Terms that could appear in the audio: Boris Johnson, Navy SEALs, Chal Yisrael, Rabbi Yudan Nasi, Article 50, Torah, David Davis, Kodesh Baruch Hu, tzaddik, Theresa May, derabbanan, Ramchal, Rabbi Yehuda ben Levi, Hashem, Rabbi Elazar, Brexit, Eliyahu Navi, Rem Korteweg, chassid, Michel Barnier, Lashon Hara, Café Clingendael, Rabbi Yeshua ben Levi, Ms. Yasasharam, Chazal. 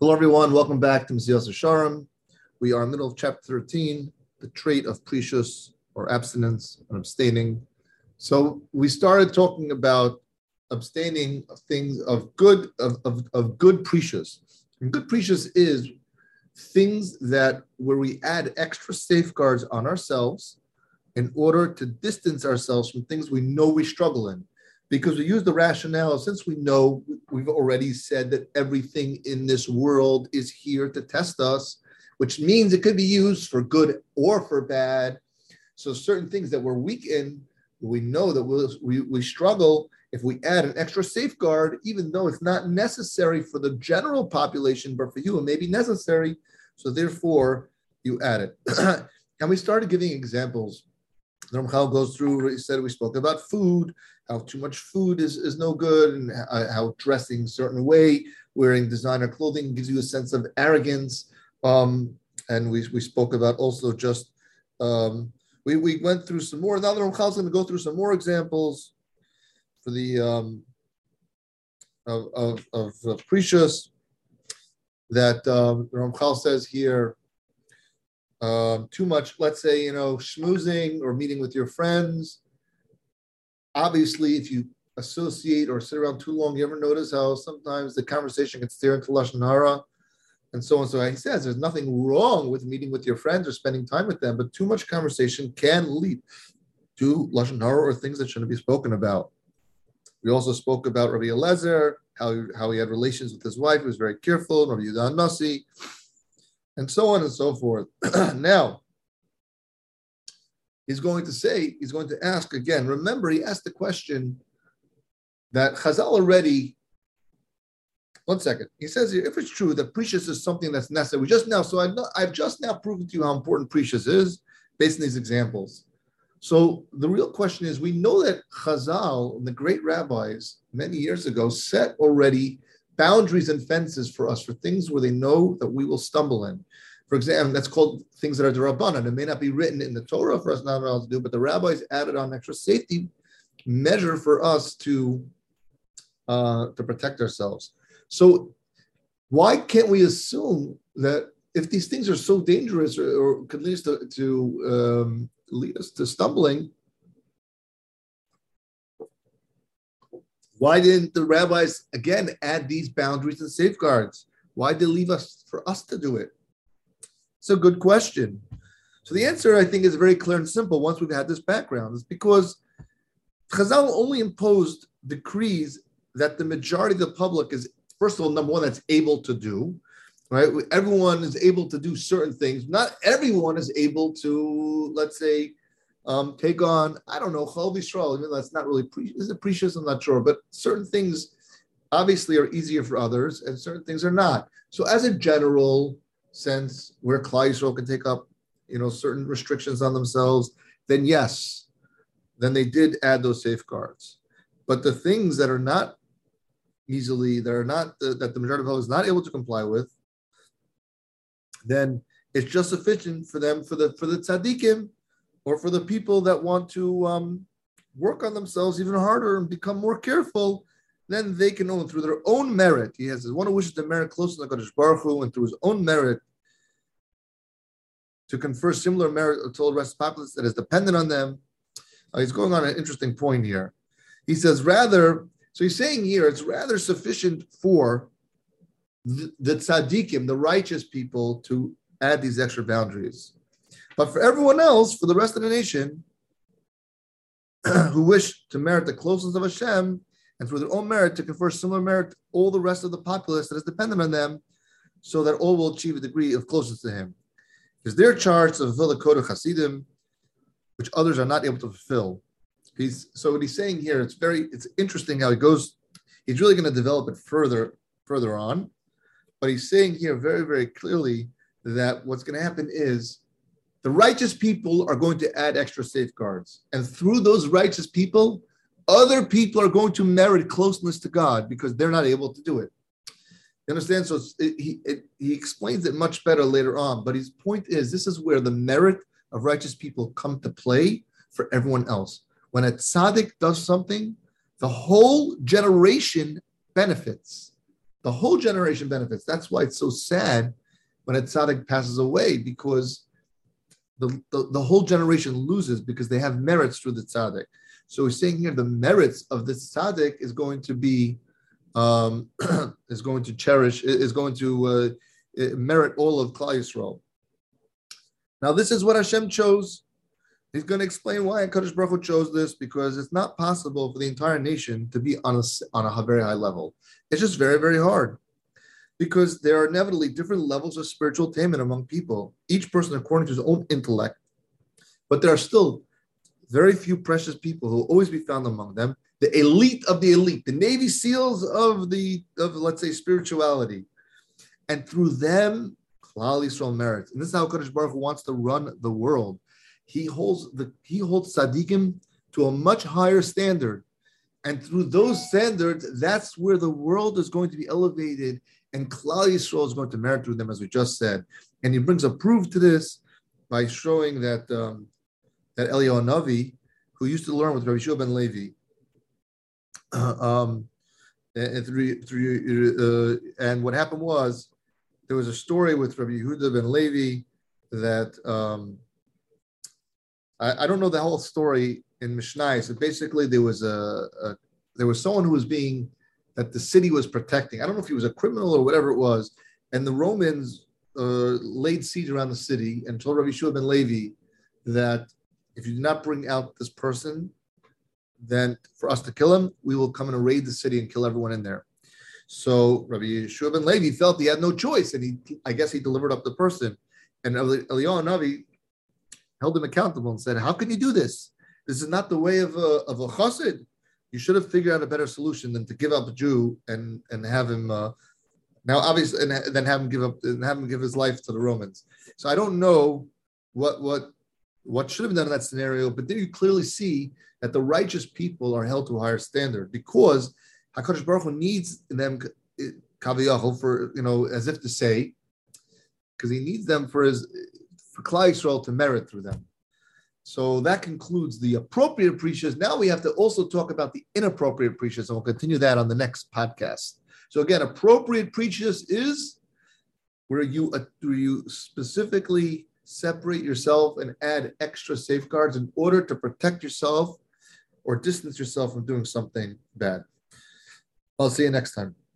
Hello, everyone. Welcome back to Ms. Yasasharam. We are in the middle of chapter 13, the trait of precious or abstinence and abstaining. So we started talking about abstaining of things of good precious. And good precious is things that where we add extra safeguards on ourselves in order to distance ourselves from things we know we struggle in. Because we use the rationale, since we know we've already said that everything in this world is here to test us, which means it could be used for good or for bad. So certain things that we're weak in, we know that we struggle. If we add an extra safeguard, even though it's not necessary for the general population, but for you it may be necessary, so therefore you add it. And we started giving examples. Ramchal goes through, he said we spoke about food, how too much food is no good, and how dressing a certain way, wearing designer clothing gives you a sense of arrogance. And we spoke about also just, we went through some more. Now Ramchal's going to go through some more examples for the of precious that Ramchal says here. Too much, let's say, schmoozing or meeting with your friends. Obviously, if you associate or sit around too long, you ever notice how sometimes the conversation can steer into Lashon Hara and so on. So he says there's nothing wrong with meeting with your friends or spending time with them, but too much conversation can lead to Lashon Hara or things that shouldn't be spoken about. We also spoke about Rabbi Elazar, how he had relations with his wife. He was very careful, Rabbi Yudan Nasi, and so on and so forth. Now, he's going to ask again. Remember, he asked the question that Chazal already, one second, he says here, if it's true that precious is something that's necessary, I've just now proven to you how important precious is based on these examples. So the real question is, we know that Chazal and the great rabbis many years ago set already boundaries and fences for us, for things where they know that we will stumble in. For example, that's called things that are derabbanan. It may not be written in the Torah for us not to do, but the rabbis added on extra safety measure for us to protect ourselves. So why can't we assume that if these things are so dangerous or could lead us to stumbling, why didn't the rabbis, again, add these boundaries and safeguards? Why did they leave us for us to do it? It's a good question. So the answer, I think, is very clear and simple once we've had this background. It's because Chazal only imposed decrees that the majority of the public is, first of all, number one, that's able to do, right? Everyone is able to do certain things. Not everyone is able to, let's say, take on, I don't know, Chal Yisrael, even though that's not really precious, I'm not sure, but certain things obviously are easier for others and certain things are not. So as a general sense, where Klal Yisrael can take up, certain restrictions on themselves, then yes, then they did add those safeguards. But the things that are not easily, that the majority of people is not able to comply with, then it's just sufficient for them, for the tzaddikim, or for the people that want to work on themselves even harder and become more careful, then they can own through their own merit. He has one who wishes to merit close to the Kodesh Baruch Hu, and through his own merit to confer similar merit to all the rest of the populace that is dependent on them. He's going on an interesting point here. He says rather, so he's saying here, it's rather sufficient for the tzaddikim, the righteous people, to add these extra boundaries. But for everyone else, for the rest of the nation, who wish to merit the closeness of Hashem, and through their own merit to confer similar merit to all the rest of the populace that is dependent on them, so that all will achieve a degree of closeness to Him. It is their charge to fulfill the code of chassidim, which others are not able to fulfill. So what he's saying here, it's interesting how he goes. He's really going to develop it further on. But he's saying here very, very clearly that what's going to happen is, the righteous people are going to add extra safeguards. And through those righteous people, other people are going to merit closeness to God because they're not able to do it. You understand? So he explains it much better later on. But his point is, this is where the merit of righteous people come to play for everyone else. When a tzaddik does something, the whole generation benefits. The whole generation benefits. That's why it's so sad when a tzaddik passes away, because the whole generation loses, because they have merits through the tzaddik. So we're saying here the merits of the tzaddik is going to be is going to cherish, is going to merit all of Klal Yisrael. Now this is what Hashem chose. He's going to explain why Kodesh Baruch Hu chose this, because it's not possible for the entire nation to be on a very high level. It's just very, very hard, because there are inevitably different levels of spiritual attainment among people, each person according to his own intellect. But there are still very few precious people who will always be found among them, the elite of the elite, the Navy SEALs of let's say, spirituality. And through them, Klal Yisrael merits. And this is how Kodesh Baruch Hu wants to run the world. He holds tzaddikim to a much higher standard. And through those standards, that's where the world is going to be elevated, and Klal Yisrael is going to merit through them, as we just said. And he brings a proof to this by showing that that Eliyahu Navi, who used to learn with Rabbi Yeshua ben Levi, and what happened was, there was a story with Rabbi Yehuda ben Levi that I don't know the whole story in Mishnah. So basically, there was someone who was being, that the city was protecting. I don't know if he was a criminal or whatever it was, and the Romans laid siege around the city and told Rabbi Yeshua ben Levi that if you do not bring out this person, then for us to kill him, we will come and raid the city and kill everyone in there. So Rabbi Yeshua ben Levi felt he had no choice, and I guess he delivered up the person. And Eliyahu Navi held him accountable and said, "How can you do this? This is not the way of a chassid. You should have figured out a better solution than to give up a Jew and have him now obviously and then have him give up and have him give his life to the Romans." So I don't know what should have been done in that scenario, but there you clearly see that the righteous people are held to a higher standard, because HaKadosh Baruch Hu needs them, kaviyachol, for, you know, as if to say, because he needs them for Klal Yisrael to merit through them. So that concludes the appropriate preachers. Now we have to also talk about the inappropriate preachers, and we'll continue that on the next podcast. So again, appropriate preachers is where you specifically separate yourself and add extra safeguards in order to protect yourself or distance yourself from doing something bad. I'll see you next time.